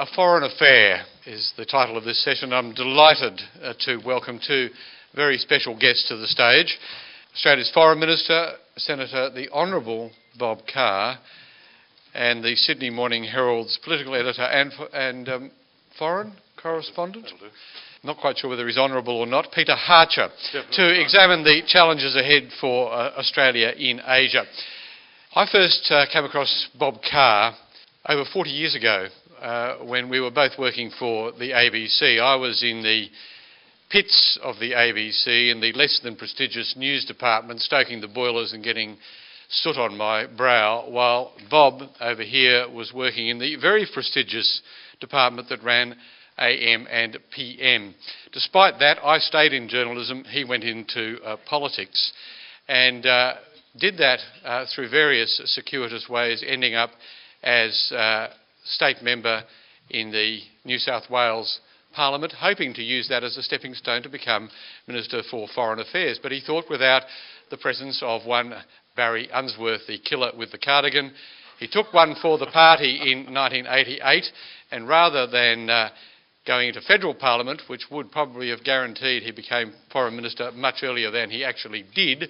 A Foreign Affair is the title of this session. I'm delighted to welcome two very special guests to the stage. Australia's Foreign Minister, Senator the Honourable Bob Carr, and the Sydney Morning Herald's political editor and foreign correspondent, not quite sure whether he's honourable or not, Peter Hartcher, to examine the challenges ahead for Australia in Asia. I first came across Bob Carr over 40 years ago. When we were both working for the ABC. I was in the pits of the ABC in the less than prestigious news department, stoking the boilers and getting soot on my brow, while Bob over here was working in the very prestigious department that ran AM and PM. Despite that, I stayed in journalism. He went into politics and did that through various circuitous ways, ending up as State member in the New South Wales Parliament, hoping to use that as a stepping stone to become Minister for Foreign Affairs. But he thought without the presence of one Barry Unsworth, the killer with the cardigan. He took one for the party in 1988, and rather than going into Federal Parliament, which would probably have guaranteed he became Foreign Minister much earlier than he actually did,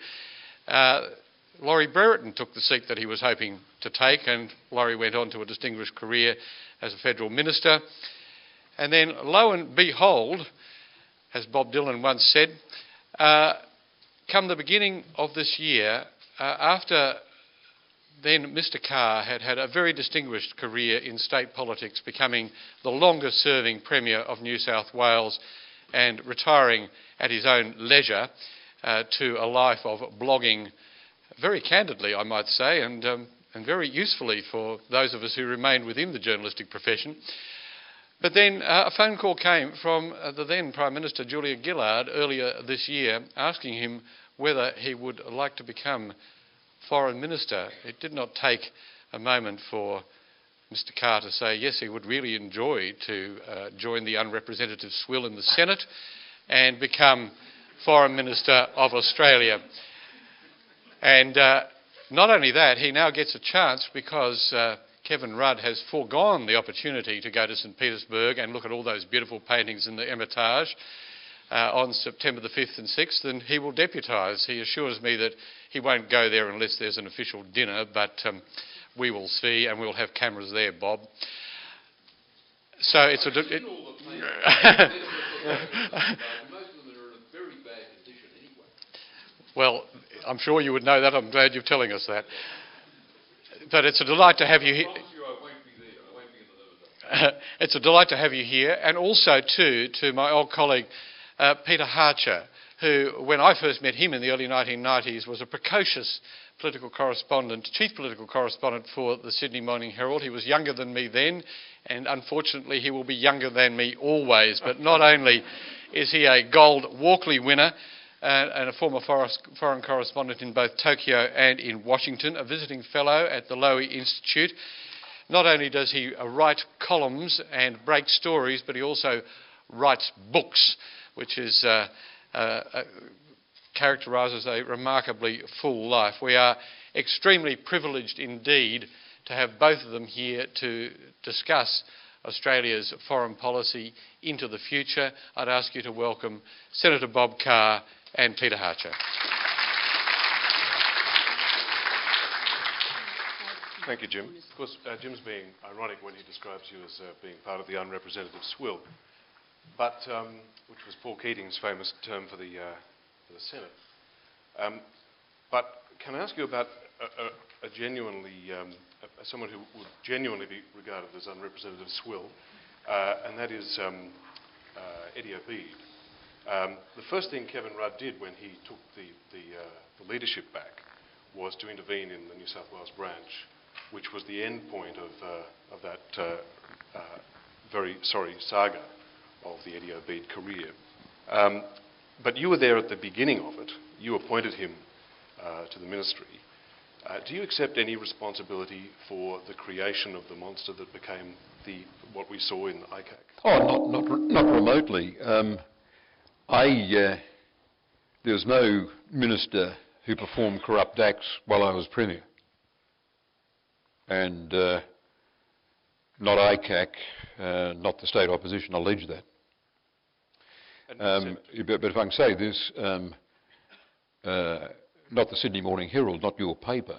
Laurie Brereton took the seat that he was hoping to take, and Laurie went on to a distinguished career as a federal minister. And then, lo and behold, as Bob Dylan once said, come the beginning of this year, after then Mr Carr had had a very distinguished career in state politics, becoming the longest-serving Premier of New South Wales and retiring at his own leisure to a life of blogging, very candidly, I might say, and very usefully for those of us who remained within the journalistic profession. But then a phone call came from the then Prime Minister, Julia Gillard, earlier this year, asking him whether he would like to become Foreign Minister. It did not take a moment for Mr Carr to say, yes, he would really enjoy to join the unrepresentative swill in the Senate and become Foreign Minister of Australia. And not only that, he now gets a chance because Kevin Rudd has foregone the opportunity to go to St Petersburg and look at all those beautiful paintings in the Hermitage on September the 5th and 6th, and he will deputise. He assures me that he won't go there unless there's an official dinner, but we will see, and we'll have cameras there, Bob. So it's a... Well, I'm sure you would know that. I'm glad you're telling us that. But it's a delight to have you here. It's a delight to have you here, and also too to my old colleague Peter Hartcher, who, when I first met him in the early 1990s, was a precocious political correspondent, chief political correspondent for the Sydney Morning Herald. He was younger than me then, and unfortunately he will be younger than me always. But not only is he a gold Walkley winner, and a former foreign correspondent in both Tokyo and in Washington, a visiting fellow at the Lowy Institute. Not only does he write columns and break stories, but he also writes books, which is, characterises a remarkably full life. We are extremely privileged indeed to have both of them here to discuss Australia's foreign policy into the future. I'd ask you to welcome Senator Bob Carr and Peter Hartcher. Thank you, Jim. Of course, Jim's being ironic when he describes you as being part of the unrepresentative swill, but, which was Paul Keating's famous term for the Senate. But can I ask you about someone who would genuinely be regarded as unrepresentative swill, and that is Eddie Obeid. The first thing Kevin Rudd did when he took the leadership back was to intervene in the New South Wales branch, which was the end point of that very sorry saga of the Eddie Obeid career. But you were there at the beginning of it. You appointed him to the ministry. Do you accept any responsibility for the creation of the monster that became what we saw in ICAC? Oh, not remotely. There was no minister who performed corrupt acts while I was Premier. And Not ICAC, not the state opposition allege that. But if I can say this, not the Sydney Morning Herald, not your paper,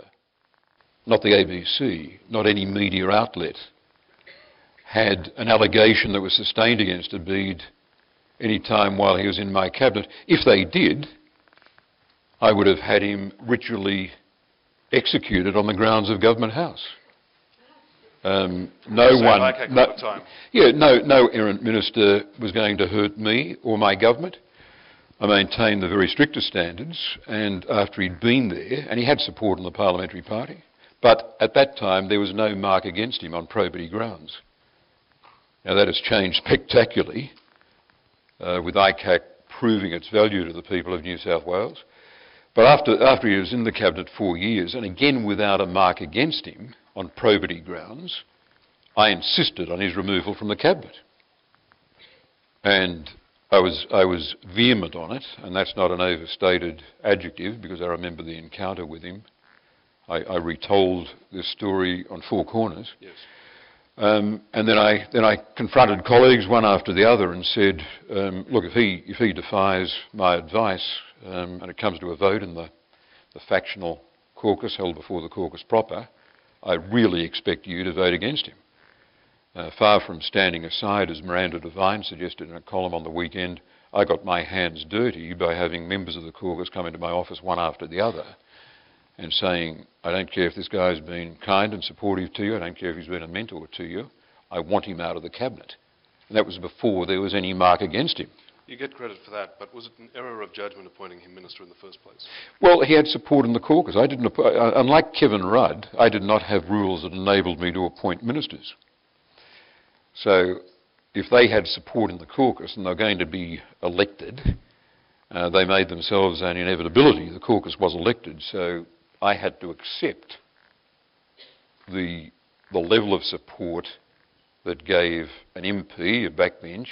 not the ABC, not any media outlet had an allegation that was sustained against Obeid any time while he was in my cabinet. If they did, I would have had him ritually executed on the grounds of Government House. No errant minister was going to hurt me or my government. I maintained the very strictest standards, and after he'd been there, and he had support in the parliamentary party, but at that time there was no mark against him on probity grounds. Now that has changed spectacularly, with ICAC proving its value to the people of New South Wales. But after he was in the cabinet 4 years, and again without a mark against him on probity grounds, I insisted on his removal from the cabinet. And I was vehement on it, and that's not an overstated adjective, because I remember the encounter with him. I retold this story on Four Corners. Yes. And then I confronted colleagues one after the other and said, look, if he defies my advice, and it comes to a vote in the factional caucus held before the caucus proper, I really expect you to vote against him. Far from standing aside, as Miranda Devine suggested in a column on the weekend, I got my hands dirty by having members of the caucus come into my office one after the other and saying, I don't care if this guy's been kind and supportive to you, I don't care if he's been a mentor to you, I want him out of the cabinet. And that was before there was any mark against him. You get credit for that, but was it an error of judgment appointing him minister in the first place? Well, he had support in the caucus. I didn't, unlike Kevin Rudd, I did not have rules that enabled me to appoint ministers. So if they had support in the caucus and they're going to be elected, they made themselves an inevitability. The caucus was elected, so I had to accept the level of support that gave an MP, a backbench,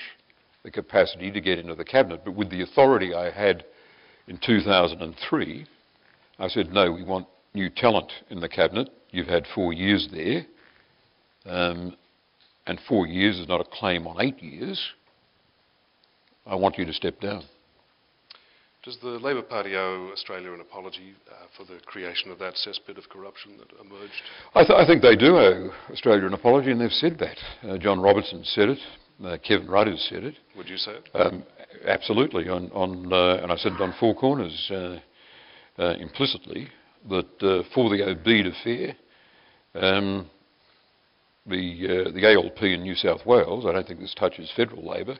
the capacity to get into the cabinet. But with the authority I had in 2003, I said, no, we want new talent in the cabinet. You've had 4 years there, and 4 years is not a claim on 8 years. I want you to step down. Does the Labor Party owe Australia an apology for the creation of that cesspit of corruption that emerged? I think they do owe Australia an apology, and they've said that. John Robertson said it. Kevin Rudd has said it. Would you say it? Absolutely. And I said it on Four Corners implicitly, that for the Obeid affair, the ALP in New South Wales, I don't think this touches federal Labor,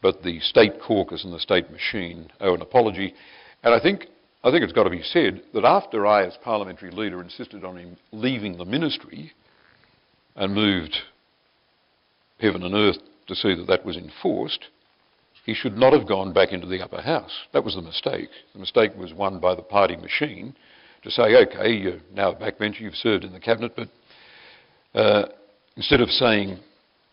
but the state caucus and the state machine owe an apology. And I think it's got to be said that after I, as parliamentary leader, insisted on him leaving the ministry and moved heaven and earth to see that that was enforced, he should not have gone back into the upper house. That was the mistake. The mistake was won by the party machine to say, OK, you're now a backbencher, you've served in the cabinet, but instead of saying,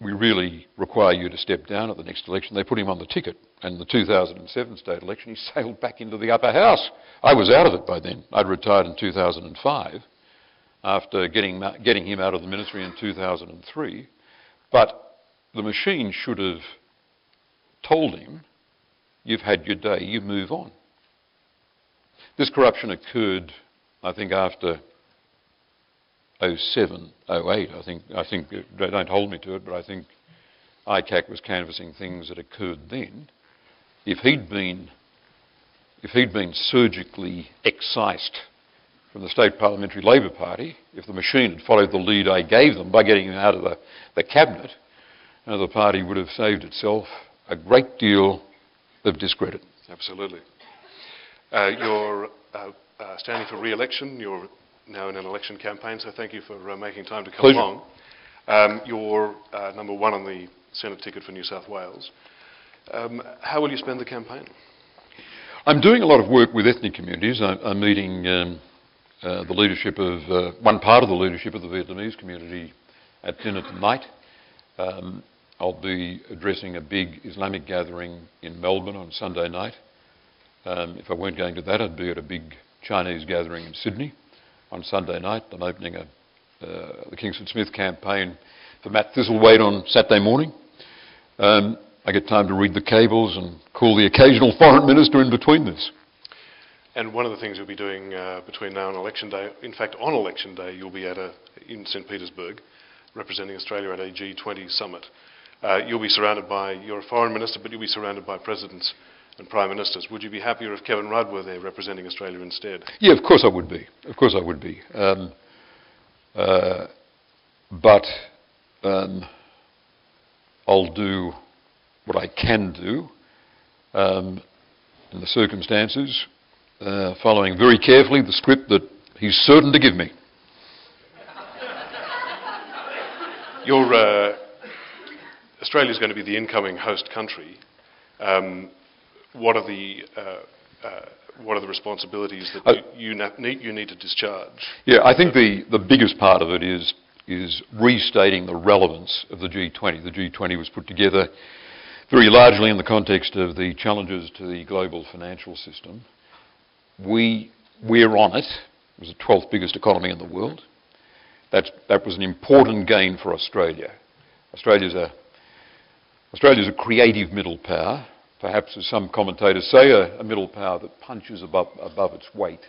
we really require you to step down at the next election, they put him on the ticket. And the 2007 state election, he sailed back into the upper house. I was out of it by then. I'd retired in 2005 after getting him out of the ministry in 2003. But the machine should have told him, you've had your day, you move on. This corruption occurred, I think, after 07, 08. I think, don't hold me to it, but I think ICAC was canvassing things that occurred then. If he'd been surgically excised from the state parliamentary Labor Party, if the machine had followed the lead I gave them by getting him out of the cabinet, the party would have saved itself a great deal of discredit. Absolutely. You're standing for re-election. You're now in an election campaign, so thank you for making time to come Pleasure. Along. You're number one on the Senate ticket for New South Wales. How will you spend the campaign? I'm doing a lot of work with ethnic communities. I'm meeting the leadership of one part of the leadership of the Vietnamese community at dinner tonight. I'll be addressing a big Islamic gathering in Melbourne on Sunday night. If I weren't going to that, I'd be at a big Chinese gathering in Sydney on Sunday night. I'm opening the Kingston Smith campaign for Matt Thistlethwaite on Saturday morning. I get time to read the cables and call the occasional foreign minister in between this. And one of the things you'll be doing between now and election day, in fact on election day, you'll be in St Petersburg representing Australia at a G20 summit. You'll be surrounded by, you're a foreign minister, but you'll be surrounded by presidents and prime ministers. Would you be happier if Kevin Rudd were there representing Australia instead? Yeah, of course I would be. Of course I would be. But I'll do what I can do in the circumstances, following very carefully the script that he's certain to give me. Australia's going to be the incoming host country. What are the responsibilities that you need to discharge? Yeah, I think the biggest part of it is restating the relevance of the G20. The G20 was put together very largely in the context of the challenges to the global financial system. We're on it. It was the 12th biggest economy in the world. That was an important gain for Australia. Australia's a creative middle power, perhaps, as some commentators say, a middle power that punches above its weight.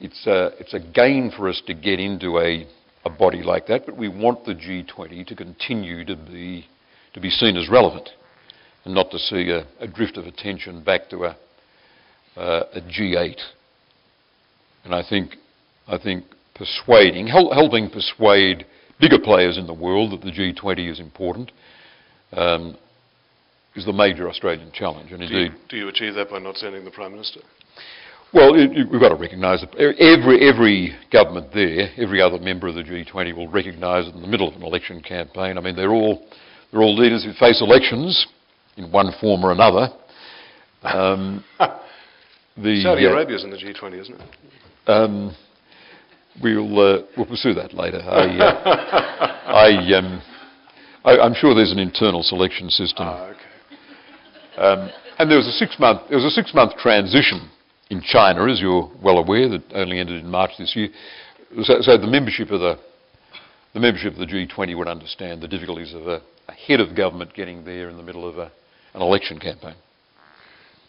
It's a gain for us to get into a body like that, but we want the G20 to continue to be seen as relevant and not to see a drift of attention back to a G8. And I think helping persuade bigger players in the world that the G20 is important is the major Australian challenge. And indeed, do you achieve that by not sending the Prime Minister? Well, we've got to recognise that every government there, every other member of the G20 will recognise it in the middle of an election campaign. I mean, they're all leaders who face elections in one form or another. Saudi Arabia's in the G20, isn't it? We'll pursue that later. I'm sure there's an internal selection system. Ah, okay. And there was a six-month transition in China, as you're well aware, that only ended in March this year. So the membership of the G20 would understand the difficulties of a head of government getting there in the middle of an election campaign.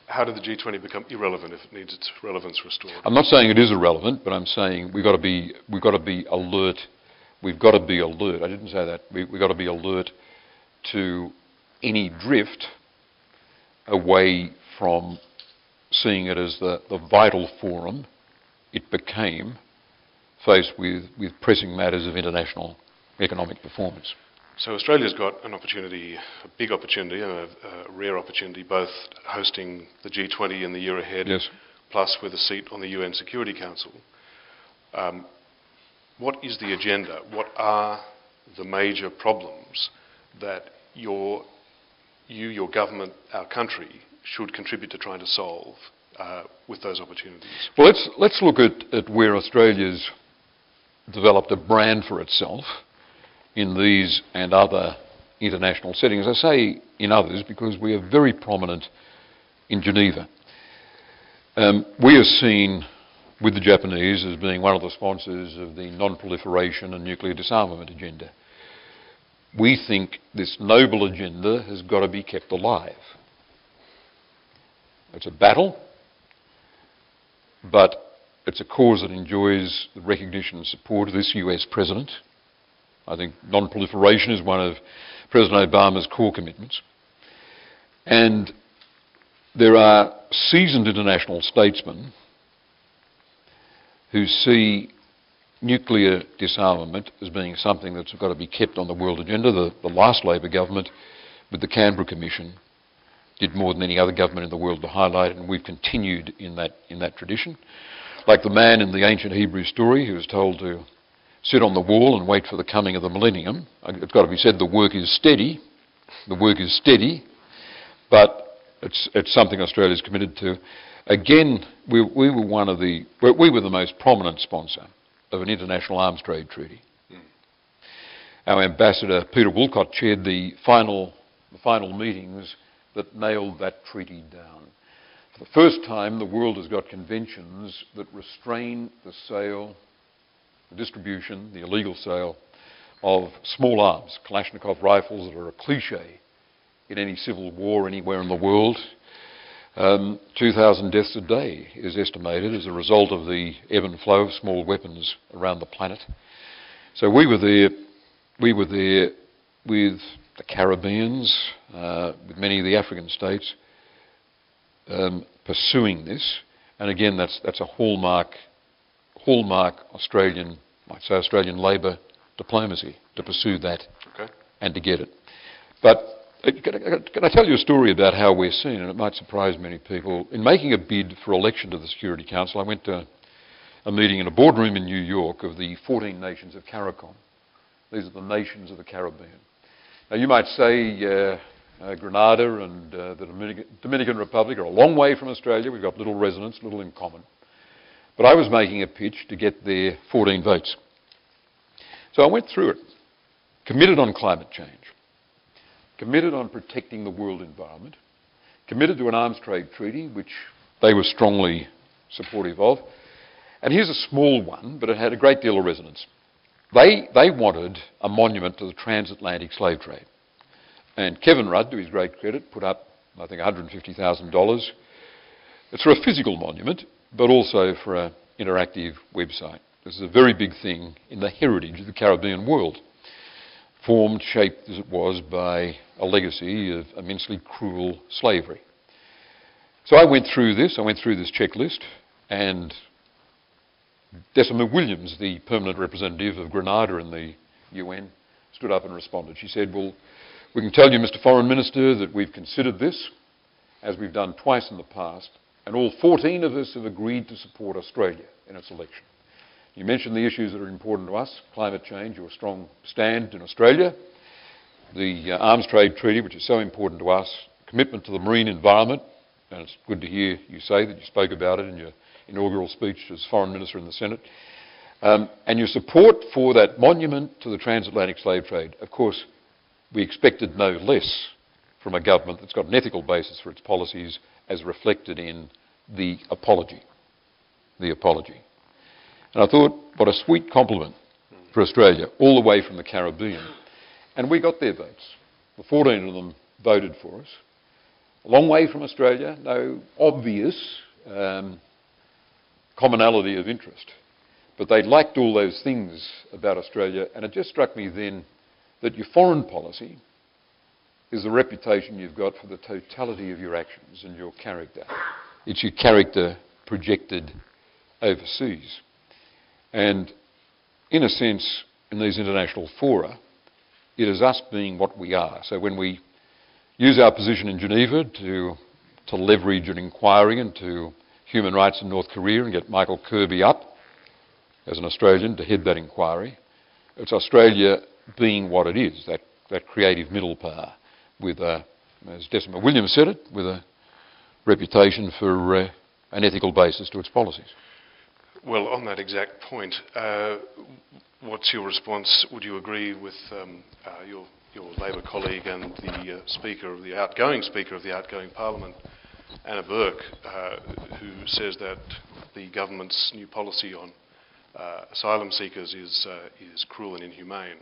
How did the G20 become irrelevant if it needs its relevance restored? I'm not saying it is irrelevant, but I'm saying we've got to be alert. We've got to be alert. I didn't say that. We've got to be alert to any drift away from seeing it as the vital forum it became, faced with pressing matters of international economic performance. So Australia's got an opportunity, a big opportunity and a rare opportunity, both hosting the G20 in the year ahead, yes, plus with a seat on the UN Security Council. What is the agenda? What are the major problems that your government, our country, should contribute to trying to solve with those opportunities? Well, let's look at where Australia's developed a brand for itself in these and other international settings. I say in others because we are very prominent in Geneva. We are seen with the Japanese as being one of the sponsors of the non-proliferation and nuclear disarmament agenda. We think this noble agenda has got to be kept alive. It's a battle, but it's a cause that enjoys the recognition and support of this US president. I think non-proliferation is one of President Obama's core commitments. And there are seasoned international statesmen who see nuclear disarmament as being something that's got to be kept on the world agenda. The last Labor government with the Canberra Commission did more than any other government in the world to highlight it, and we've continued in that tradition. Like the man in the ancient Hebrew story who was told to sit on the wall and wait for the coming of the millennium. It's got to be said, the work is steady, but it's something Australia's committed to. Again, we were the most prominent sponsor of an international arms trade treaty. Mm. Our ambassador, Peter Wolcott, chaired the final meetings that nailed that treaty down. For the first time, the world has got conventions that restrain the sale, the distribution, the illegal sale of small arms, Kalashnikov rifles that are a cliche in any civil war anywhere in the world. 2,000 deaths a day is estimated as a result of the ebb and flow of small weapons around the planet. So we were there with the Caribbeans, with many of the African states, pursuing this. And again, that's a hallmark Australian, I'd say Australian Labor diplomacy, to pursue that and to get it. But can I tell you a story about how we're seen, and it might surprise many people. In making a bid for election to the Security Council, I went to a meeting in a boardroom in New York of the 14 nations of CARICOM. These are the nations of the Caribbean. Now you might say Grenada and the Dominican Republic are a long way from Australia. We've got little resonance, little in common. But I was making a pitch to get their 14 votes. So I went through it. Committed on climate change. Committed on protecting the world environment, committed to an arms trade treaty, which they were strongly supportive of. And here's a small one, but it had a great deal of resonance. They wanted a monument to the transatlantic slave trade. And Kevin Rudd, to his great credit, put up, I think, $150,000. It's for a physical monument, but also for an interactive website. This is a very big thing in the heritage of the Caribbean world, formed, shaped as it was by a legacy of immensely cruel slavery. So I went through this checklist, and Decima Williams, the permanent representative of Grenada in the UN, stood up and responded. She said, well, we can tell you, Mr. Foreign Minister, that we've considered this, as we've done twice in the past, and all 14 of us have agreed to support Australia in its election. You mentioned the issues that are important to us, climate change, your strong stand in Australia, the arms trade treaty, which is so important to us, commitment to the marine environment, and it's good to hear you say that you spoke about it in your inaugural speech as Foreign Minister in the Senate, and your support for that monument to the transatlantic slave trade. Of course, we expected no less from a government that's got an ethical basis for its policies as reflected in the apology. The apology. And I thought, what a sweet compliment for Australia, all the way from the Caribbean. And we got their votes. The 14 of them voted for us. A long way from Australia, no obvious commonality of interest. But they liked all those things about Australia, and it just struck me then that your foreign policy is the reputation you've got for the totality of your actions and your character. It's your character projected overseas. And in a sense, in these international fora, it is us being what we are. So when we use our position in Geneva to leverage an inquiry into human rights in North Korea and get Michael Kirby up as an Australian to head that inquiry, it's Australia being what it is, that creative middle power with, as Decima Williams said it, with a reputation for an ethical basis to its policies. Well, on that exact point, what's your response? Would you agree with your Labor colleague and the outgoing Speaker of the Parliament, Anna Burke, who says that the government's new policy on asylum seekers is cruel and inhumane?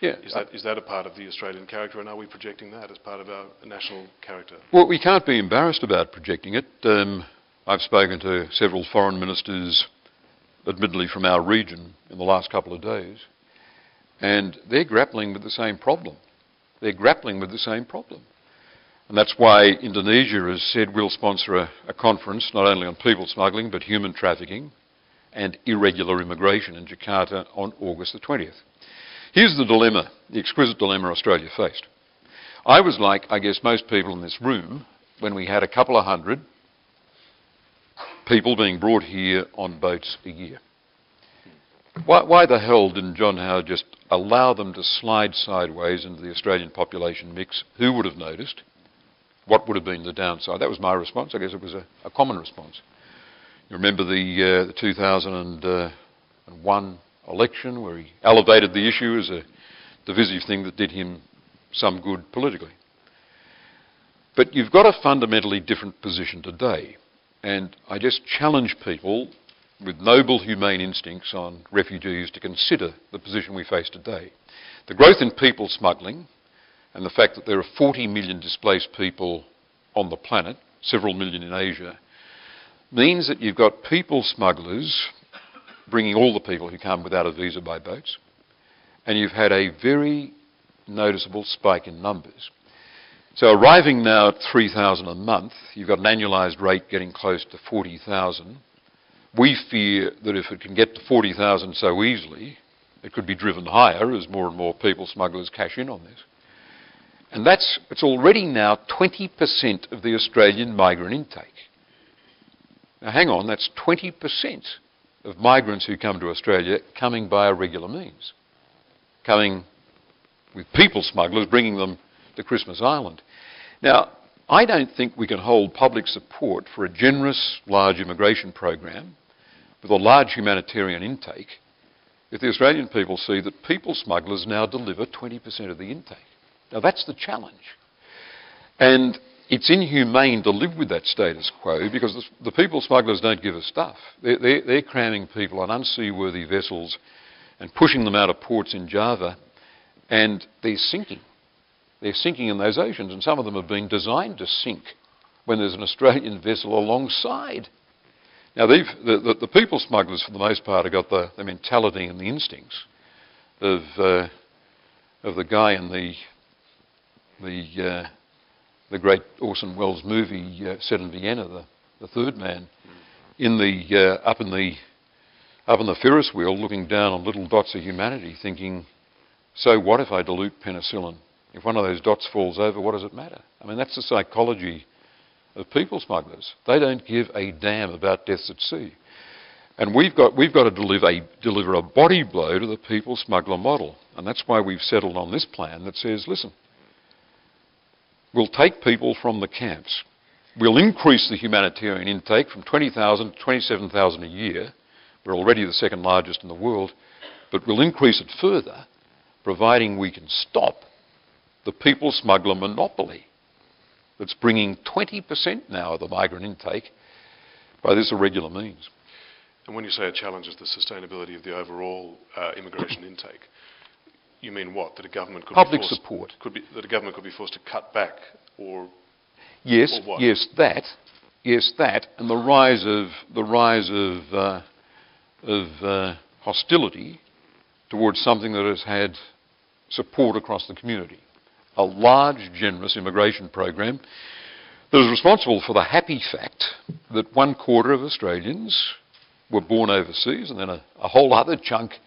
Yeah, is that a part of the Australian character, and are we projecting that as part of our national character? Well, we can't be embarrassed about projecting it. I've spoken to several foreign ministers, admittedly from our region, in the last couple of days, and they're grappling with the same problem. And that's why Indonesia has said we'll sponsor a conference not only on people smuggling but human trafficking and irregular immigration in Jakarta on August the 20th. Here's the dilemma, the exquisite dilemma Australia faced. I was like, I guess, most people in this room when we had a couple of hundred people being brought here on boats a year. Why the hell didn't John Howard just allow them to slide sideways into the Australian population mix? Who would have noticed? What would have been the downside? That was my response. I guess it was a common response. You remember the 2001 election where he elevated the issue as a divisive thing that did him some good politically. But you've got a fundamentally different position today, and I just challenge people with noble, humane instincts on refugees to consider the position we face today. The growth in people smuggling and the fact that there are 40 million displaced people on the planet, several million in Asia, means that you've got people smugglers bringing all the people who come without a visa by boats, and you've had a very noticeable spike in numbers. So arriving now at 3,000 a month, you've got an annualised rate getting close to 40,000. We fear that if it can get to 40,000 so easily, it could be driven higher as more and more people smugglers cash in on this. And it's already now 20% of the Australian migrant intake. Now hang on, that's 20% of migrants who come to Australia coming by irregular means, coming with people smugglers, bringing them to Christmas Island. Now, I don't think we can hold public support for a generous, large immigration program with a large humanitarian intake if the Australian people see that people smugglers now deliver 20% of the intake. Now, that's the challenge. And it's inhumane to live with that status quo because the people smugglers don't give a stuff. They're cramming people on unseaworthy vessels and pushing them out of ports in Java, and they're sinking. They're sinking in those oceans, and some of them have been designed to sink when there's an Australian vessel alongside. Now, the people smugglers, for the most part, have got the mentality and the instincts of the guy in the great Orson Welles movie set in Vienna, the Third Man, up in the Ferris wheel, looking down on little dots of humanity, thinking, "So what if I dilute penicillin? If one of those dots falls over, what does it matter?" I mean, that's the psychology of people smugglers. They don't give a damn about deaths at sea. And we've got to deliver a body blow to the people smuggler model. And that's why we've settled on this plan that says, listen, we'll take people from the camps. We'll increase the humanitarian intake from 20,000 to 27,000 a year. We're already the second largest in the world. But we'll increase it further, providing we can stop the people smuggler monopoly that's bringing 20% now of the migrant intake by this irregular means. And when you say it challenges the sustainability of the overall immigration intake, you mean what? That a government could be forced to cut back, or yes, or what? yes, that, and the rise of hostility towards something that has had support across the community. A large, generous immigration program that is responsible for the happy fact that 1/4 of Australians were born overseas, and then a whole other chunk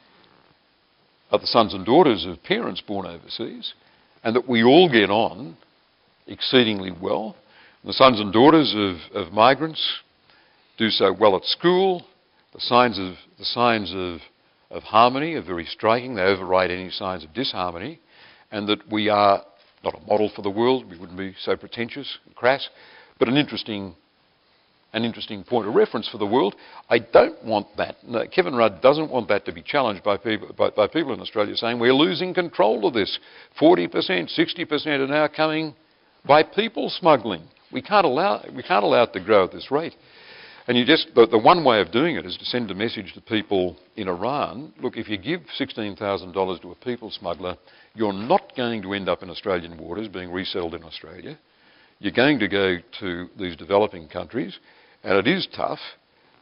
are the sons and daughters of parents born overseas, and that we all get on exceedingly well. The sons and daughters of migrants do so well at school. The signs of harmony are very striking. They override any signs of disharmony, and that we are not a model for the world, we wouldn't be so pretentious and crass, but an interesting point of reference for the world. I don't want that. No, Kevin Rudd doesn't want that to be challenged by people in Australia saying we're losing control of this. 40%, 60% are now coming by people smuggling. We can't allow it to grow at this rate. And the one way of doing it is to send a message to people in Iran, look, if you give $16,000 to a people smuggler, you're not going to end up in Australian waters being resettled in Australia. You're going to go to these developing countries, and it is tough,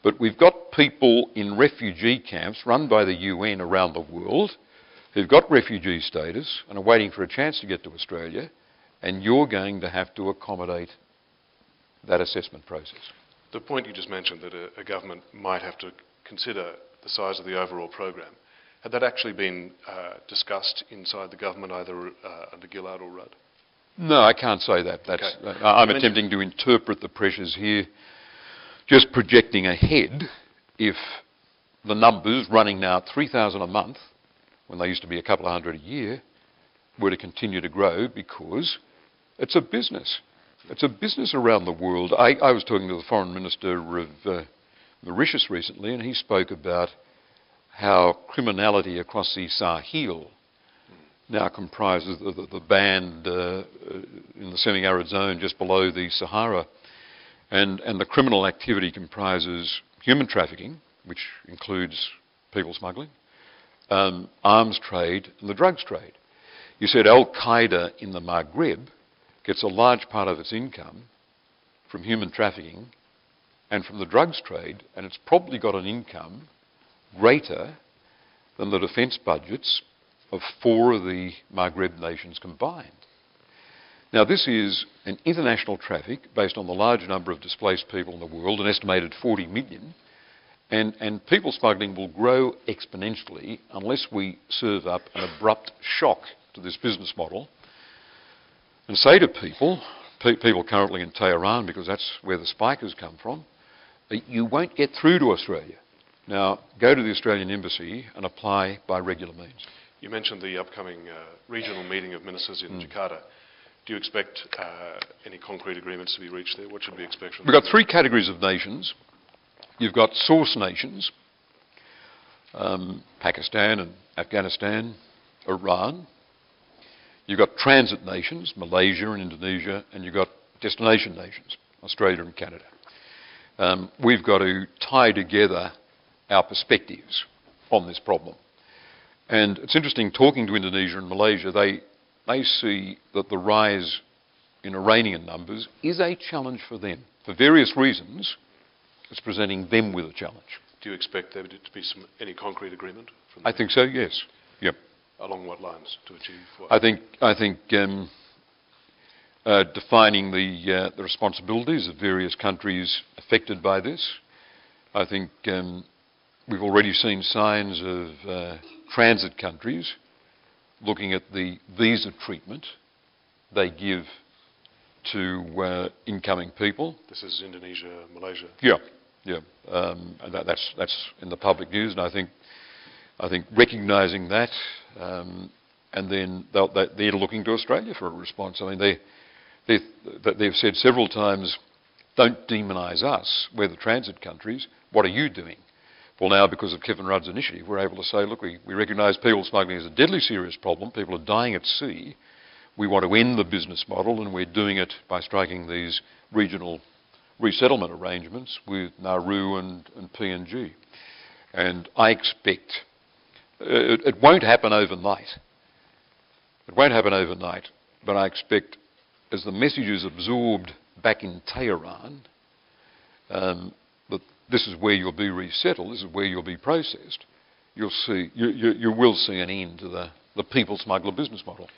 but we've got people in refugee camps run by the UN around the world who've got refugee status and are waiting for a chance to get to Australia, and you're going to have to accommodate that assessment process. The point you just mentioned, that a government might have to consider the size of the overall program, had that actually been discussed inside the government, either under Gillard or Rudd? No, I can't say that. That's, okay. I'm attempting to interpret the pressures here, just projecting ahead. If the numbers running now at 3,000 a month, when they used to be a couple of hundred a year, were to continue to grow, because it's a business. It's a business around the world. I was talking to the Foreign Minister of Mauritius recently, and he spoke about how criminality across the Sahel now comprises the band in the semi-arid zone just below the Sahara. And the criminal activity comprises human trafficking, which includes people smuggling, arms trade and the drugs trade. You said Al-Qaeda in the Maghreb gets a large part of its income from human trafficking and from the drugs trade, and it's probably got an income greater than the defence budgets of four of the Maghreb nations combined. Now, this is an international traffic based on the large number of displaced people in the world, an estimated 40 million, and people smuggling will grow exponentially unless we serve up an abrupt shock to this business model and say to people, people currently in Tehran, because that's where the spikers come from, you won't get through to Australia. Now, go to the Australian Embassy and apply by regular means. You mentioned the upcoming regional meeting of ministers in Jakarta. Do you expect any concrete agreements to be reached there? What should we expect from We've got three categories of nations. You've got source nations, Pakistan and Afghanistan, Iran. You've got transit nations, Malaysia and Indonesia, and you've got destination nations, Australia and Canada. We've got to tie together our perspectives on this problem. And it's interesting, talking to Indonesia and Malaysia, they see that the rise in Iranian numbers is a challenge for them. For various reasons, it's presenting them with a challenge. Do you expect there to be any concrete agreement? From I think so, yes. Yep. Along what lines to achieve what? I think defining the responsibilities of various countries affected by this. I think we've already seen signs of transit countries looking at the visa treatment they give to incoming people. This is Indonesia, Malaysia. Yeah, yeah, and that's in the public news, and I think recognising that, and then they're looking to Australia for a response. I mean, they've said several times, don't demonise us, we're the transit countries, what are you doing? Well, now, because of Kevin Rudd's initiative, we're able to say, look, we recognise people smuggling is a deadly serious problem, people are dying at sea, we want to end the business model, and we're doing it by striking these regional resettlement arrangements with Nauru and PNG. And I expect it won't happen overnight. It won't happen overnight, but I expect as the message is absorbed back in Tehran, that this is where you'll be resettled, this is where you'll be processed, you will see an end to the people smuggler business model.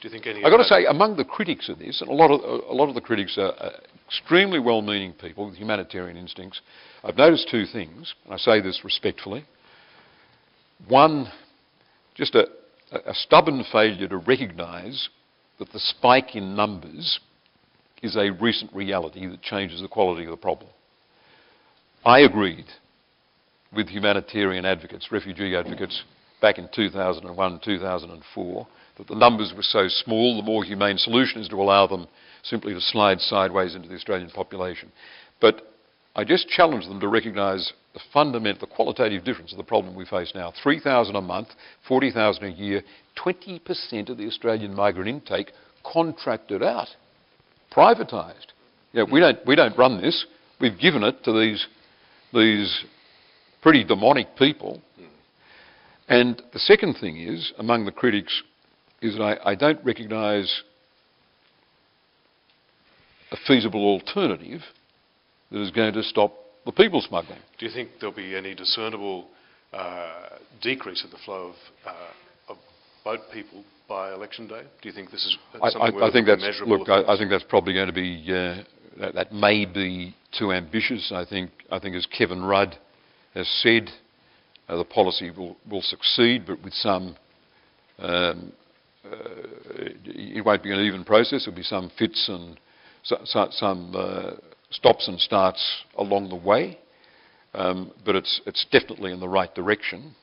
Do you think any? I've got to say, among the critics of this, and a lot of the critics are extremely well-meaning people with humanitarian instincts. I've noticed two things, and I say this respectfully. One, just a stubborn failure to recognise that the spike in numbers is a recent reality that changes the quality of the problem. I agreed with humanitarian advocates, refugee advocates, back in 2001, 2004, that the numbers were so small, the more humane solution is to allow them simply to slide sideways into the Australian population. But I just challenged them to recognise the fundamental, the qualitative difference of the problem we face now. 3,000 a month, 40,000 a year, 20% of the Australian migrant intake contracted out, privatised. You know, we don't run this. We've given it to these pretty demonic people. And the second thing is, among the critics, is that I don't recognise a feasible alternative that is going to stop the people smuggling. Do you think there'll be any discernible decrease in the flow of boat people by election day? Do you think this is something where it'll be measurable? Look, I think that's probably going to be that may be too ambitious. I think as Kevin Rudd has said, the policy will succeed, but with some, it won't be an even process. There'll be some fits and some stops and starts along the way, but it's definitely in the right direction.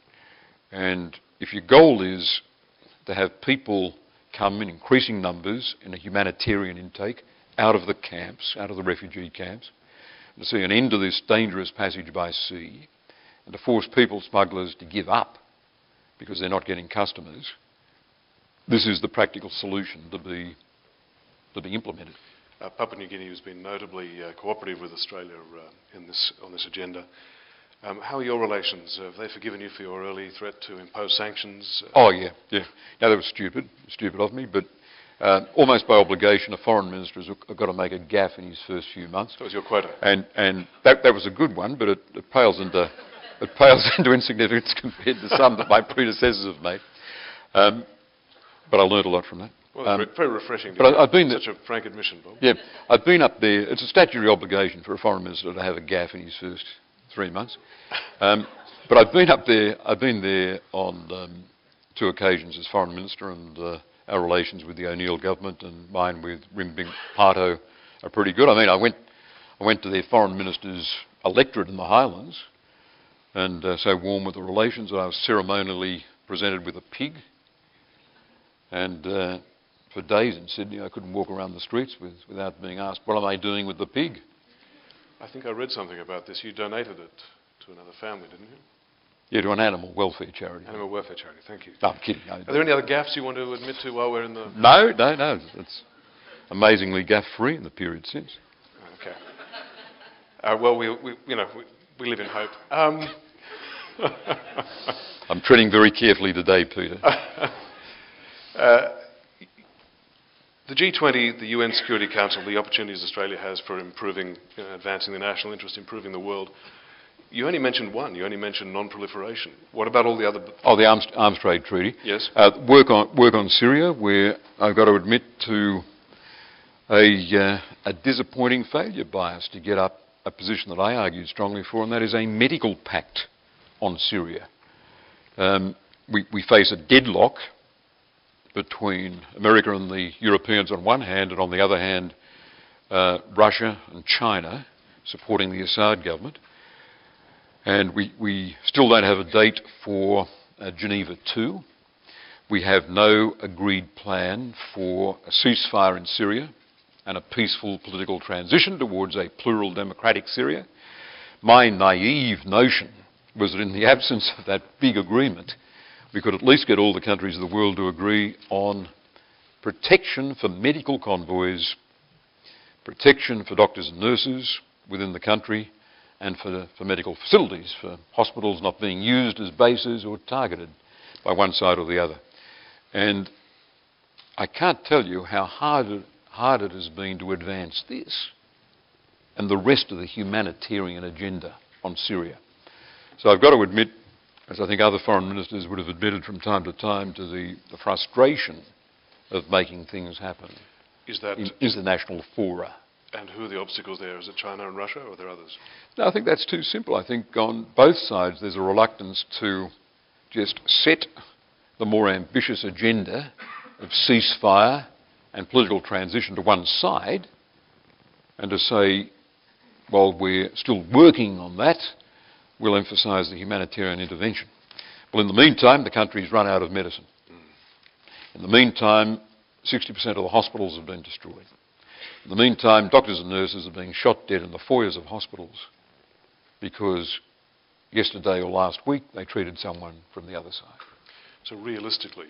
And if your goal is to have people come in increasing numbers in a humanitarian intake out of the camps, out of the refugee camps, and to see an end to this dangerous passage by sea, and to force people smugglers to give up because they're not getting customers, this is the practical solution to be implemented. Papua New Guinea has been notably cooperative with Australia on this agenda. How are your relations? Have they forgiven you for your early threat to impose sanctions? Oh, yeah, yeah. No, that was stupid of me, but almost by obligation, a foreign minister has got to make a gaffe in his first few months. That was your quota. And that was a good one, but it pales into insignificance compared to some that my predecessors have made. But I learned a lot from that. Well, very refreshing to hear such a frank admission, Bob. Yeah, I've been up there. It's a statutory obligation for a foreign minister to have a gaffe in his first 3 months. But I've been up there. I've been there on 2 occasions as foreign minister, and our relations with the O'Neill government and mine with Rimbing Pato are pretty good. I mean, I went to their foreign minister's electorate in the Highlands, and so warm were the relations that I was ceremonially presented with a pig. And for days in Sydney, I couldn't walk around the streets without being asked, what am I doing with the pig? I think I read something about this. You donated it to another family, didn't you? Yeah, to an animal welfare charity. Animal welfare charity, thank you. No, I'm kidding. Are there any other gaffes you want to admit to while we're in the... No. It's amazingly gaff-free in the period since. Okay. Well, we live in hope. I'm treading very carefully today, Peter. The G20, the UN Security Council, the opportunities Australia has for improving, advancing the national interest, improving the world. You only mentioned one. You only mentioned non-proliferation. What about all the other? Oh, the arms trade treaty. Yes. Work on Syria, where I've got to admit to a disappointing failure by us to get up a position that I argued strongly for, and that is a medical pact on Syria. We face a deadlock between America and the Europeans on one hand, and on the other hand, Russia and China supporting the Assad government. And we still don't have a date for Geneva 2. We have no agreed plan for a ceasefire in Syria and a peaceful political transition towards a plural democratic Syria. My naive notion was that in the absence of that big agreement, we could at least get all the countries of the world to agree on protection for medical convoys, protection for doctors and nurses within the country, and for medical facilities, for hospitals not being used as bases or targeted by one side or the other. And I can't tell you how hard it has been to advance this and the rest of the humanitarian agenda on Syria. So I've got to admit, as I think other foreign ministers would have admitted from time to time, to the frustration of making things happen is that in international fora. And who are the obstacles there? Is it China and Russia, or are there others? No, I think that's too simple. I think on both sides there's a reluctance to just set the more ambitious agenda of ceasefire and political transition to one side and to say, well, we're still working on that, we'll emphasise the humanitarian intervention. Well, in the meantime, the country's run out of medicine. In the meantime, 60% of the hospitals have been destroyed. In the meantime, doctors and nurses are being shot dead in the foyers of hospitals because yesterday or last week they treated someone from the other side. So realistically,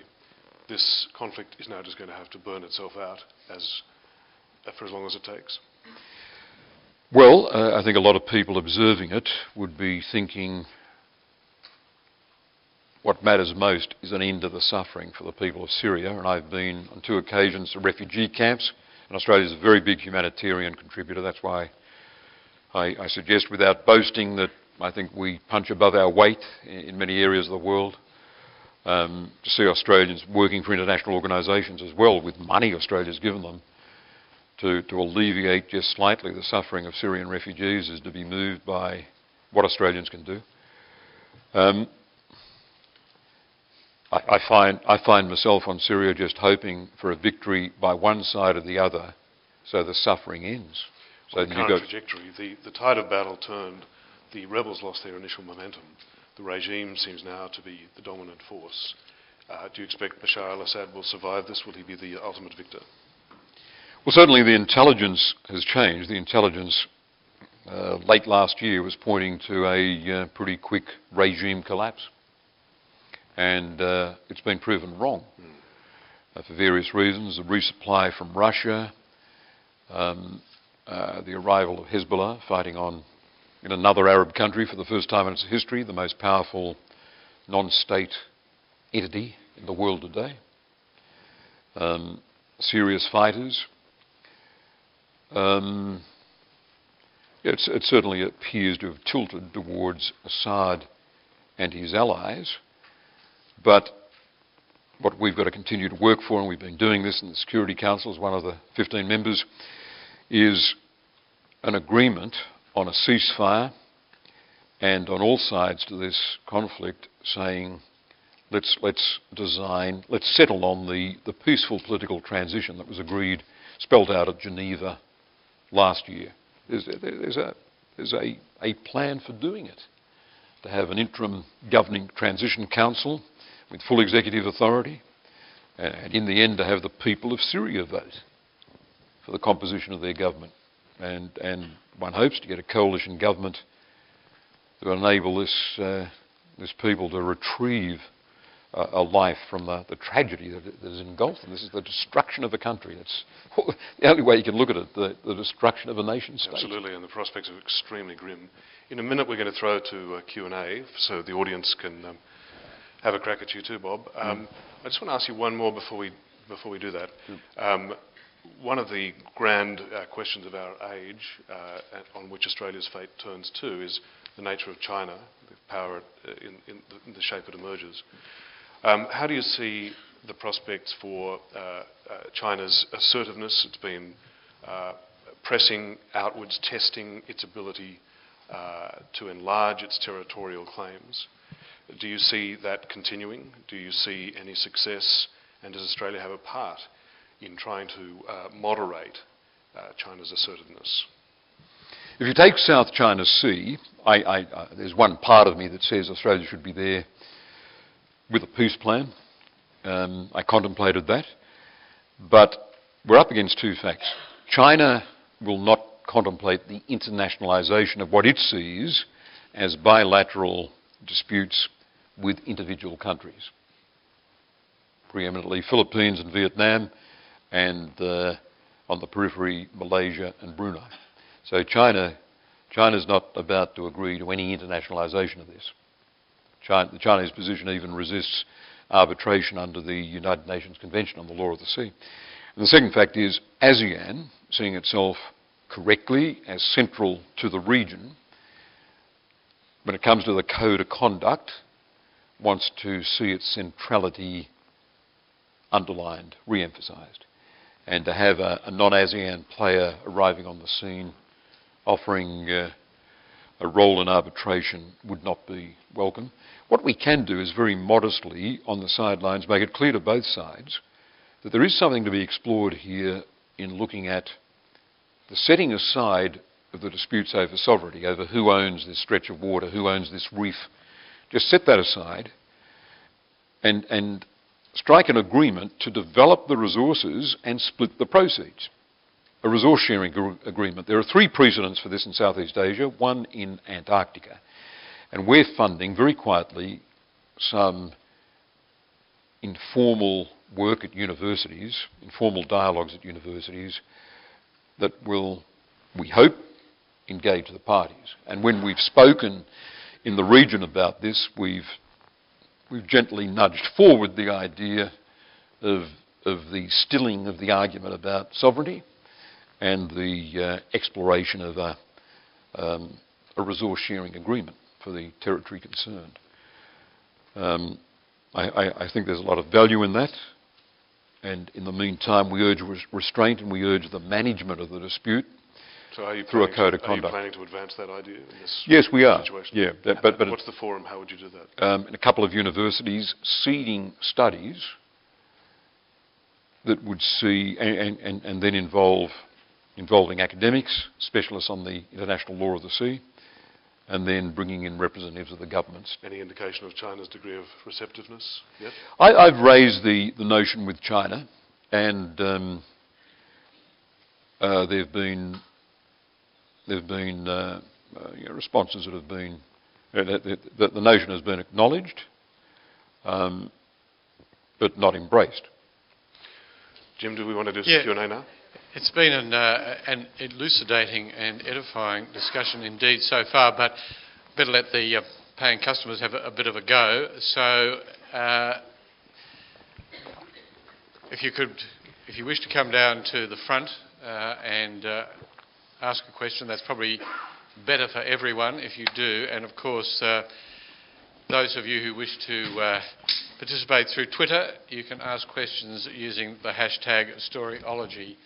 this conflict is now just going to have to burn itself out for as long as it takes? Well, I think a lot of people observing it would be thinking what matters most is an end to the suffering for the people of Syria, and I've been on 2 occasions to refugee camps. And Australia's a very big humanitarian contributor. That's why I suggest, without boasting, that I think we punch above our weight in many areas of the world. To see Australians working for international organisations as well, with money Australia's given them, to alleviate just slightly the suffering of Syrian refugees, is to be moved by what Australians can do. I find myself on Syria just hoping for a victory by one side or the other, so the suffering ends. So the current trajectory, the tide of battle turned, the rebels lost their initial momentum. The regime seems now to be the dominant force. Do you expect Bashar al-Assad will survive this? Will he be the ultimate victor? Well, certainly the intelligence has changed. The intelligence late last year was pointing to a pretty quick regime collapse. And it's been proven wrong for various reasons. The resupply from Russia, the arrival of Hezbollah fighting on in another Arab country for the first time in its history, the most powerful non-state entity in the world today. Serious fighters. It certainly appears to have tilted towards Assad and his allies, but what we've got to continue to work for, and we've been doing this in the Security Council as one of the 15 members, is an agreement on a ceasefire, and on all sides to this conflict saying let's settle on the peaceful political transition that was agreed, spelled out at Geneva last year. There's a plan for doing it, to have an interim governing transition council with full executive authority, and in the end to have the people of Syria vote for the composition of their government. And one hopes to get a coalition government that will enable this people to retrieve a life from the tragedy that is engulfed them. This is the destruction of a country. That's the only way you can look at it, the destruction of a nation state. Absolutely, and the prospects are extremely grim. In a minute we're going to throw to Q&A so the audience can have a crack at you too, Bob. I just want to ask you one more before we do that. One of the grand questions of our age on which Australia's fate turns to is the nature of China, the power in the shape it emerges. How do you see the prospects for China's assertiveness? It's been pressing outwards, testing its ability to enlarge its territorial claims. Do you see that continuing? Do you see any success? And does Australia have a part in trying to moderate China's assertiveness? If you take South China Sea, there's one part of me that says Australia should be there with a peace plan. I contemplated that. But we're up against two facts. China will not contemplate the internationalisation of what it sees as bilateral disputes with individual countries, preeminently Philippines and Vietnam, and on the periphery, Malaysia and Brunei. So China's not about to agree to any internationalisation of this. The Chinese position even resists arbitration under the United Nations Convention on the Law of the Sea. And the second fact is ASEAN, seeing itself correctly as central to the region, when it comes to the Code of Conduct, wants to see its centrality underlined, re-emphasised, and to have a non-ASEAN player arriving on the scene offering a role in arbitration would not be welcome. What we can do is very modestly, on the sidelines, make it clear to both sides that there is something to be explored here in looking at the setting aside of the disputes over sovereignty, over who owns this stretch of water, who owns this reef. Just set that aside and strike an agreement to develop the resources and split the proceeds. A resource sharing agreement. There are three precedents for this in Southeast Asia, one in Antarctica. And we're funding, very quietly, some informal work at universities, informal dialogues at universities that will, we hope, engage the parties. And when we've spoken in the region about this, we've gently nudged forward the idea of the stilling of the argument about sovereignty and the exploration of a resource-sharing agreement for the territory concerned. I think there's a lot of value in that, and in the meantime we urge restraint and we urge the management of the dispute through a code of conduct. Are you planning to advance that idea in this situation? Yes, we are. Yeah, but what's the forum? How would you do that? In a couple of universities, seeding studies that would see, and then involving academics, specialists on the international law of the sea, and then bringing in representatives of the governments. Any indication of China's degree of receptiveness yet? I've raised the notion with China, and there have been responses that have been, that the notion has been acknowledged, but not embraced. Jim, do we want to do some Q&A now? It's been an elucidating and edifying discussion indeed so far, but better let the paying customers have a bit of a go. So if you wish to come down to the front and ask a question, that's probably better for everyone if you do. And of course, those of you who wish to participate through Twitter, you can ask questions using the hashtag Storyology.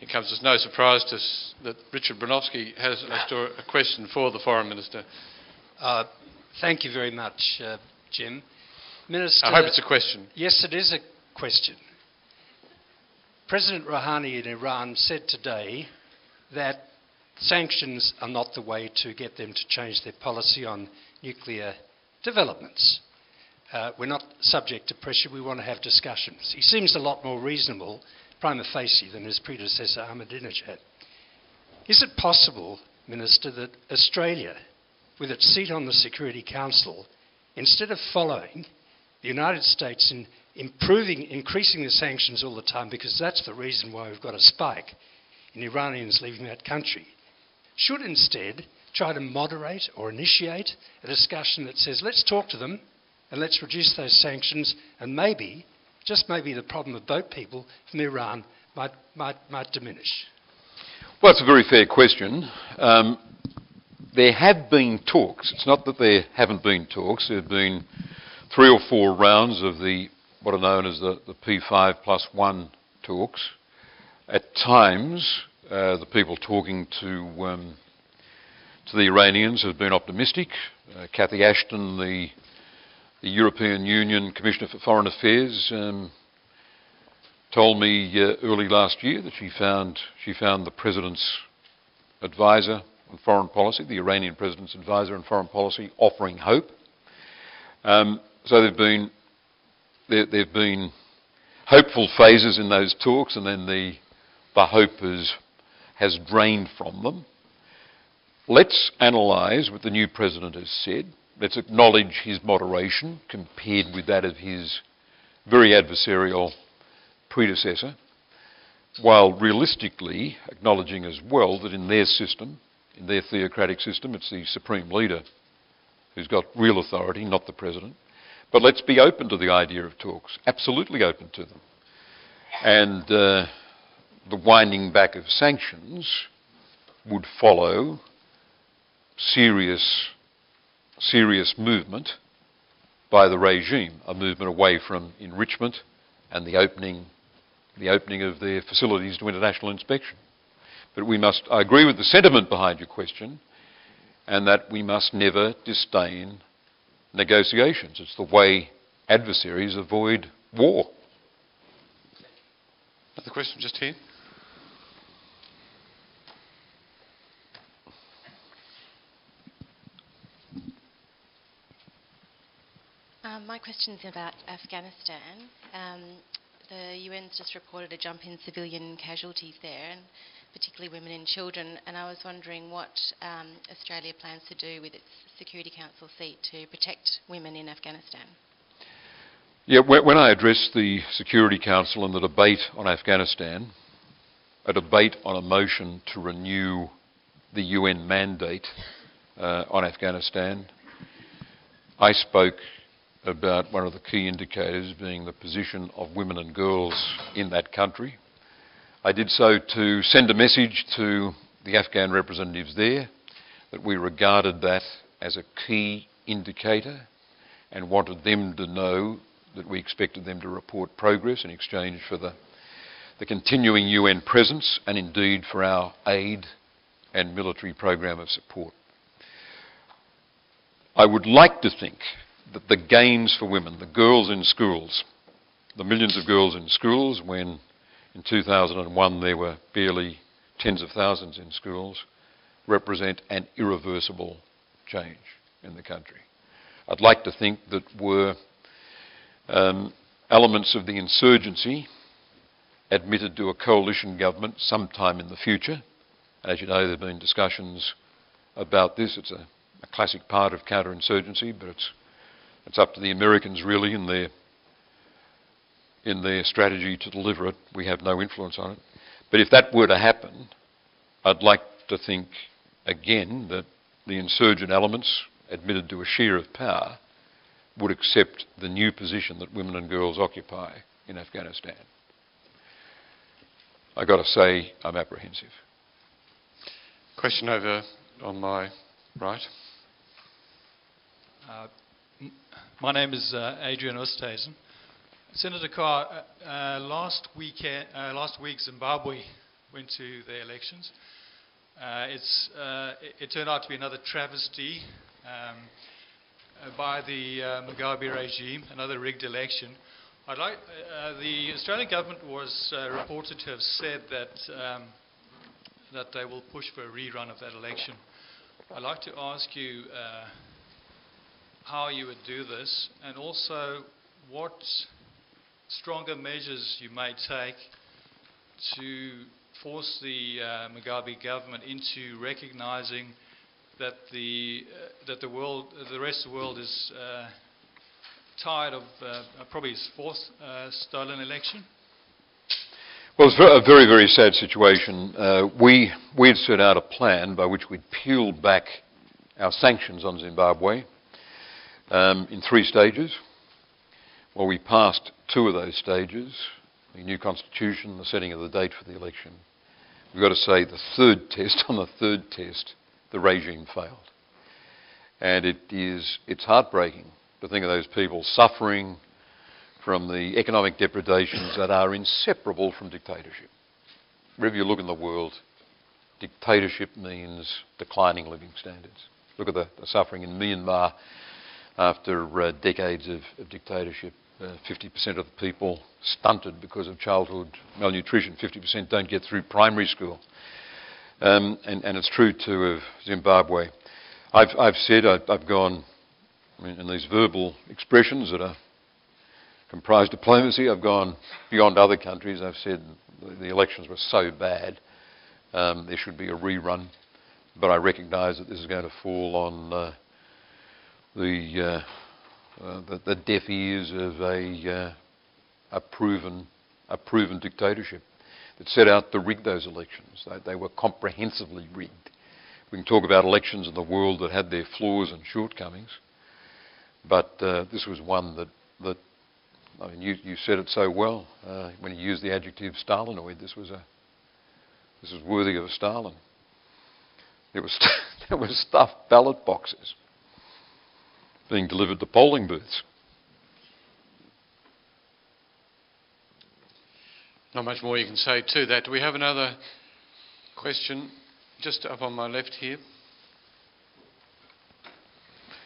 It comes as no surprise to us that Richard Bronowski has a question for the Foreign Minister. Thank you very much, Jim. Minister, I hope it's a question. Yes, it is a question. President Rouhani in Iran said today that sanctions are not the way to get them to change their policy on nuclear developments. We're not subject to pressure, we want to have discussions. He seems a lot more reasonable, prima facie, than his predecessor Ahmadinejad. Is it possible, Minister, that Australia, with its seat on the Security Council, instead of following the United States in increasing the sanctions all the time, because that's the reason why we've got a spike in Iranians leaving that country, should instead try to moderate or initiate a discussion that says, let's talk to them and let's reduce those sanctions, and maybe, just maybe, the problem of boat people from Iran might diminish? Well, it's a very fair question. There have been talks. It's not that there haven't been talks. There have been 3 or 4 rounds of the what are known as the P5+1 talks. At times, the people talking to the Iranians have been optimistic. Cathy Ashton, the European Union Commissioner for Foreign Affairs, told me early last year that she found the President's advisor on foreign policy, the Iranian President's advisor on foreign policy, offering hope. So there've been hopeful phases in those talks, and then the hope has drained from them. Let's analyse what the new President has said. Let's acknowledge his moderation compared with that of his very adversarial predecessor, while realistically acknowledging as well that in their system, in their theocratic system, it's the Supreme Leader who's got real authority, not the President. But let's be open to the idea of talks, absolutely open to them. And the winding back of sanctions would follow serious movement by the regime, a movement away from enrichment and the opening of their facilities to international inspection. But I agree with the sentiment behind your question, and that we must never disdain negotiations. It's the way adversaries avoid war. Another question just here. My question is about Afghanistan. The UN's just reported a jump in civilian casualties there, and particularly women and children, and I was wondering what Australia plans to do with its Security Council seat to protect women in Afghanistan. Yeah, when I addressed the Security Council and the debate on Afghanistan, a debate on a motion to renew the UN mandate on Afghanistan, I spoke about one of the key indicators being the position of women and girls in that country. I did so to send a message to the Afghan representatives there that we regarded that as a key indicator and wanted them to know that we expected them to report progress in exchange for the continuing UN presence and indeed for our aid and military program of support. I would like to think that the gains for women, the girls in schools, the millions of girls in schools, when in 2001 there were barely tens of thousands in schools, represent an irreversible change in the country. I'd like to think that were elements of the insurgency admitted to a coalition government sometime in the future. As you know, there have been discussions about this. It's a classic part of counterinsurgency, but it's up to the Americans really in their strategy to deliver it. We have no influence on it. But if that were to happen, I'd like to think again that the insurgent elements, admitted to a share of power, would accept the new position that women and girls occupy in Afghanistan. I've got to say, I'm apprehensive. Question over on my right. My name is Adrian Oosthuizen. Senator Carr, last week Zimbabwe went to the elections. It turned out to be another travesty by the Mugabe regime, another rigged election. The Australian government was reported to have said that they will push for a rerun of that election. I'd like to ask you how you would do this, and also what stronger measures you may take to force the Mugabe government into recognising that the rest of the world is tired of probably his fourth stolen election. Well, it's a very, very sad situation. We had set out a plan by which we'd peeled back our sanctions on Zimbabwe in three stages. Well, we passed two of those stages, the new constitution, the setting of the date for the election. We've got to say on the third test, the regime failed. And it's heartbreaking to think of those people suffering from the economic depredations that are inseparable from dictatorship. Wherever you look in the world, dictatorship means declining living standards. Look at the suffering in Myanmar after decades of dictatorship. 50% of the people stunted because of childhood malnutrition. 50% don't get through primary school. And it's true too of Zimbabwe. I've gone, in these verbal expressions that are comprise diplomacy, I've gone beyond other countries. I've said the elections were so bad, there should be a rerun. But I recognise that this is going to fall on the deaf ears of a proven dictatorship that set out to rig those elections. They were comprehensively rigged. We can talk about elections in the world that had their flaws and shortcomings, but this was one that I mean, you said it so well when you used the adjective Stalinoid. This was worthy of a Stalin. There was stuffed ballot boxes being delivered to polling booths. Not much more you can say to that. Do we have another question just up on my left here?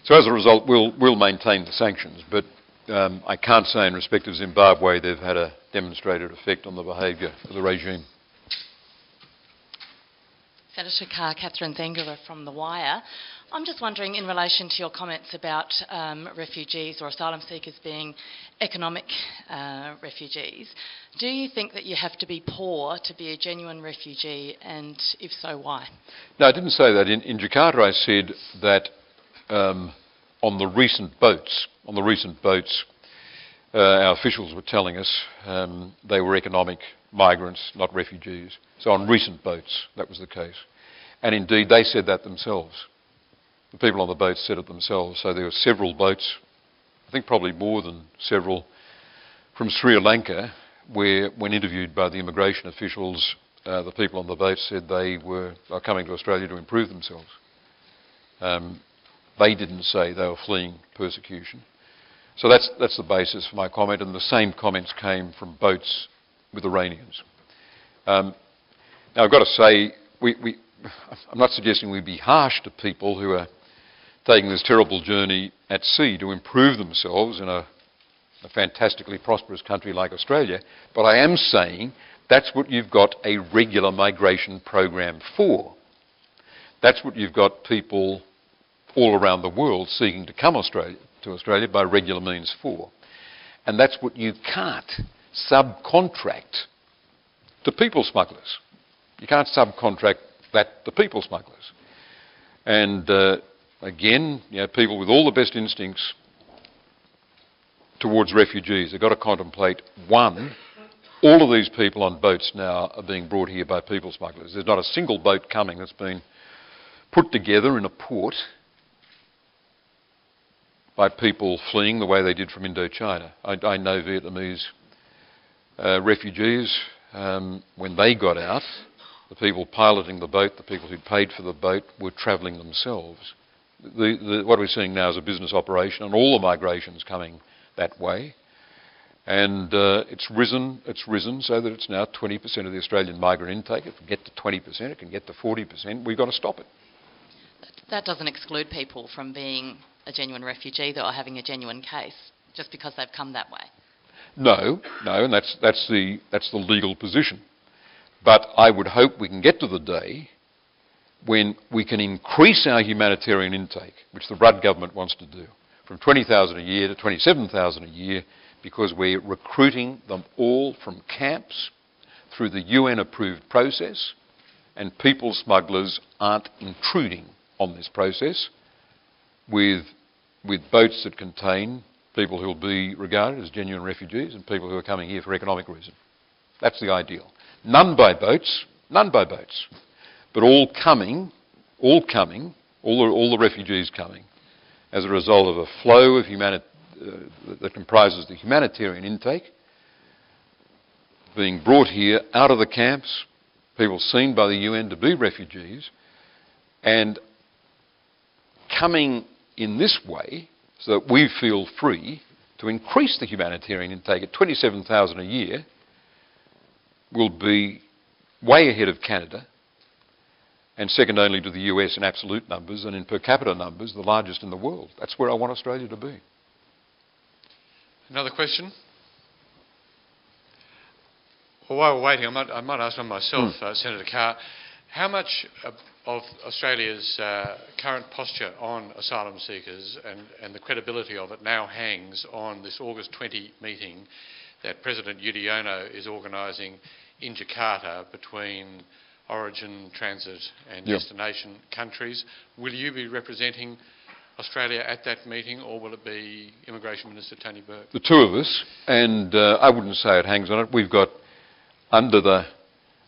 So as a result, we'll maintain the sanctions, but I can't say in respect of Zimbabwe they've had a demonstrated effect on the behaviour of the regime. Senator Carr, Catherine Zangula from The Wire. I'm just wondering, in relation to your comments about refugees or asylum seekers being economic refugees, do you think that you have to be poor to be a genuine refugee, and if so, why? No, I didn't say that. In Jakarta I said that on the recent boats, our officials were telling us they were economic migrants, not refugees. So on recent boats, that was the case. And indeed, they said that themselves. The people on the boats said it themselves. So there were several boats, I think probably more than several, from Sri Lanka, where, when interviewed by the immigration officials, the people on the boats said they are coming to Australia to improve themselves. They didn't say they were fleeing persecution. So that's the basis for my comment, and the same comments came from boats with Iranians. Now, I've got to say, I'm not suggesting we be harsh to people who are taking this terrible journey at sea to improve themselves in a fantastically prosperous country like Australia, but I am saying that's what you've got a regular migration program for. That's what you've got people all around the world seeking to come to Australia by regular means for. And that's what you can't subcontract to people smugglers. You can't subcontract that to people smugglers. And again, you know, people with all the best instincts towards refugees, they've got to contemplate, one, All of these people on boats now are being brought here by people smugglers. There's not a single boat coming that's been put together in a port by people fleeing the way they did from Indochina. I know Vietnamese refugees, when they got out, the people piloting the boat, the people who paid for the boat, were travelling themselves. What we're seeing now is a business operation, and all the migration's coming that way. And it's risen so that it's now 20% of the Australian migrant intake. If it can get to 20%, it can get to 40%. We've got to stop it. That doesn't exclude people from being a genuine refugee, though, or having a genuine case, just because they've come that way. No, and that's the legal position. But I would hope we can get to the day when we can increase our humanitarian intake, which the Rudd government wants to do, from 20,000 a year to 27,000 a year, because we're recruiting them all from camps through the UN-approved process, and people smugglers aren't intruding on this process with boats that contain people who will be regarded as genuine refugees and people who are coming here for economic reason. That's the ideal. None by boats, but all the refugees coming as a result of a flow of that comprises the humanitarian intake, being brought here out of the camps, people seen by the UN to be refugees, and coming in this way so that we feel free to increase the humanitarian intake at 27,000 a year. Will be way ahead of Canada and second only to the US in absolute numbers and in per capita numbers, the largest in the world. That's where I want Australia to be. Another question? Well, while we're waiting, I might ask one myself, Senator Carr. How much of Australia's current posture on asylum seekers and the credibility of it now hangs on this August 20 meeting that President Yudhoyono is organising in Jakarta between origin, transit and destination countries? Will you be representing Australia at that meeting, or will it be Immigration Minister Tony Burke? The two of us, and I wouldn't say it hangs on it. We've got, under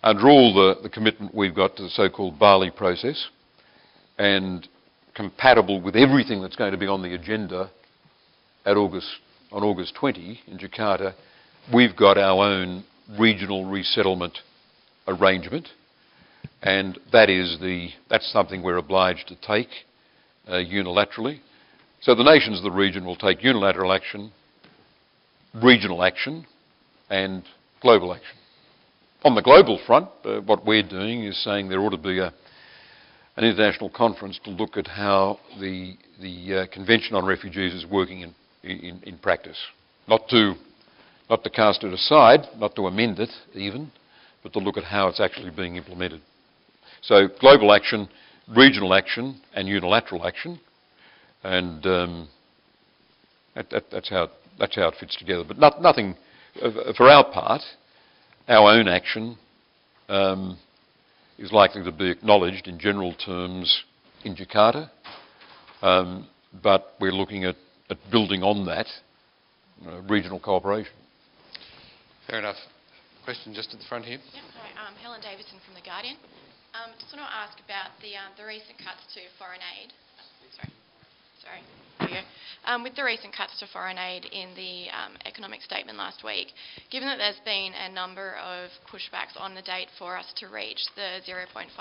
all the commitment we've got to the so-called Bali process, and compatible with everything that's going to be on the agenda on August 20 in Jakarta, we've got our own regional resettlement arrangement, and that's something we're obliged to take unilaterally. So the nations of the region will take unilateral action, regional action and global action. On the global front, what we're doing is saying there ought to be an international conference to look at how the Convention on Refugees is working in practice. Not to cast it aside, not to amend it even, but to look at how it's actually being implemented. So global action, regional action and unilateral action, and that's how it fits together. But nothing for our part. Our own action is likely to be acknowledged in general terms in Jakarta, but we're looking at building on that regional cooperation. Fair enough. Question just at the front here. Yes, hi, Helen Davison from The Guardian. I just want to ask about the recent cuts to foreign aid. Sorry. There we go. With the recent cuts to foreign aid in the economic statement last week, given that there's been a number of pushbacks on the date for us to reach the 0.5%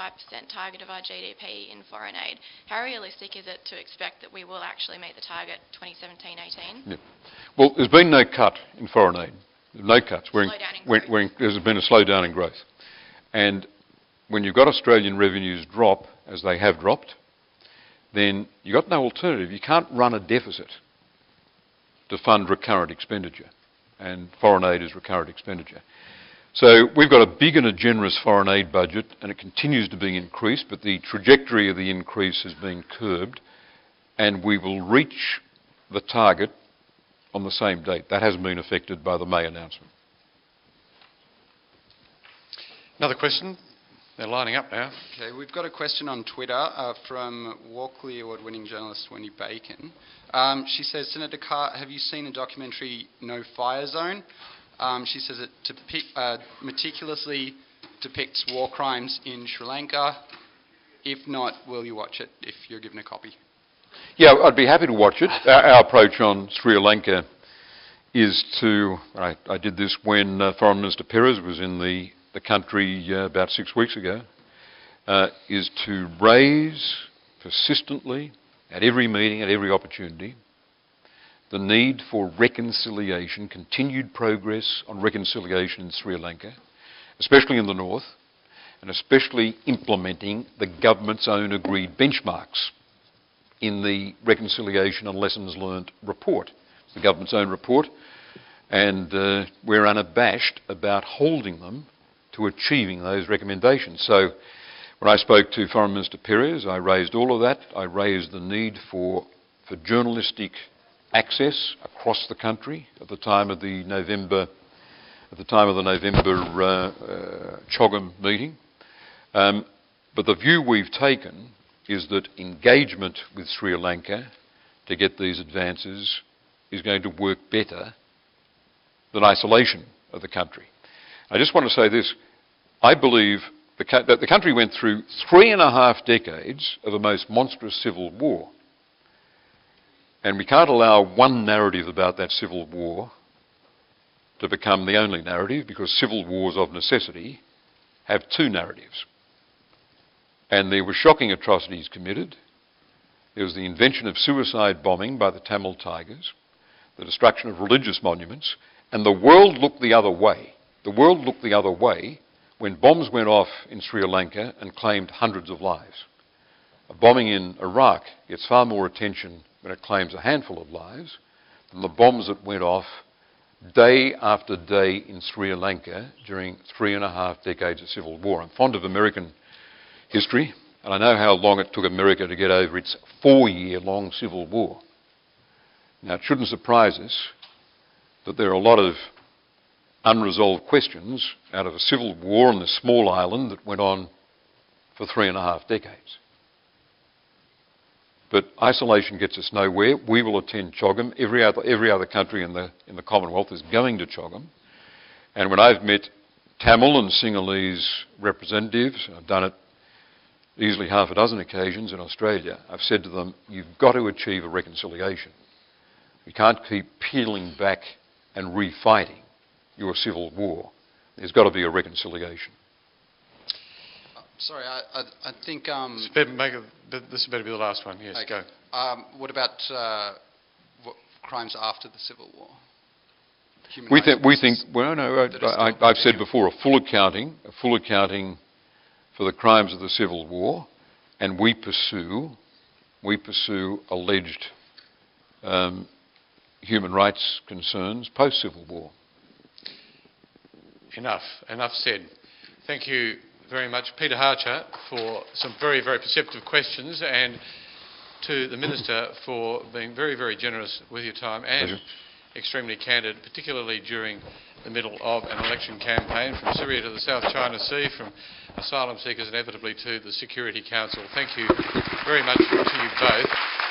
target of our GDP in foreign aid, how realistic is it to expect that we will actually meet the target 2017-18? Yep. Well, there's been no cut in foreign aid. No cuts. There's been a slowdown in growth. And when you've got Australian revenues drop, as they have dropped, then you've got no alternative. You can't run a deficit to fund recurrent expenditure, and foreign aid is recurrent expenditure. So we've got a big and a generous foreign aid budget, and it continues to be increased, but the trajectory of the increase has been curbed, and we will reach the target on the same date. That hasn't been affected by the May announcement. Another question? They're lining up now. Okay, we've got a question on Twitter from Walkley award-winning journalist Wendy Bacon. She says, Senator Carr, have you seen the documentary No Fire Zone? She says it meticulously depicts war crimes in Sri Lanka. If not, will you watch it if you're given a copy? Yeah, I'd be happy to watch it. Our approach on Sri Lanka is to... I did this when Foreign Minister Perez was in the country about 6 weeks ago, is to raise persistently at every meeting, at every opportunity, the need for reconciliation, continued progress on reconciliation in Sri Lanka, especially in the north, and especially implementing the government's own agreed benchmarks in the Reconciliation and Lessons Learned report. It's the government's own report, and we're unabashed about holding them to achieving those recommendations. So when I spoke to Foreign Minister Perez, I raised all of that. I raised the need for journalistic access across the country at the time of the November Chogam meeting. But the view we've taken is that engagement with Sri Lanka to get these advances is going to work better than isolation of the country. I just want to say this. I believe that the country went through 3.5 decades of a most monstrous civil war. And we can't allow one narrative about that civil war to become the only narrative, because civil wars of necessity have two narratives. And there were shocking atrocities committed. There was the invention of suicide bombing by the Tamil Tigers, the destruction of religious monuments, and the world looked the other way. The world looked the other way when bombs went off in Sri Lanka and claimed hundreds of lives. A bombing in Iraq gets far more attention when it claims a handful of lives than the bombs that went off day after day in Sri Lanka during 3.5 decades of civil war. I'm fond of American history, and I know how long it took America to get over its 4-year-long civil war. Now, it shouldn't surprise us that there are a lot of unresolved questions out of a civil war on this small island that went on for 3.5 decades. But isolation gets us nowhere. We will attend Chogam. Every other country in the Commonwealth is going to Chogam. And when I've met Tamil and Sinhalese representatives, I've done it easily half a dozen occasions in Australia, I've said to them, you've got to achieve a reconciliation. You can't keep peeling back and refighting your civil war. There's got to be a reconciliation. Sorry, I think... this better be the last one, yes, okay. Go. What about what crimes after the Civil War? We think, well, no, I've said before, a full accounting for the crimes of the Civil War, and we pursue alleged human rights concerns post-Civil War. Enough said. Thank you very much, Peter Hartcher, for some very, very perceptive questions, and to the Minister for being very, very generous with your time and extremely candid, particularly during the middle of an election campaign, from Syria to the South China Sea, from asylum seekers inevitably to the Security Council. Thank you very much to you both.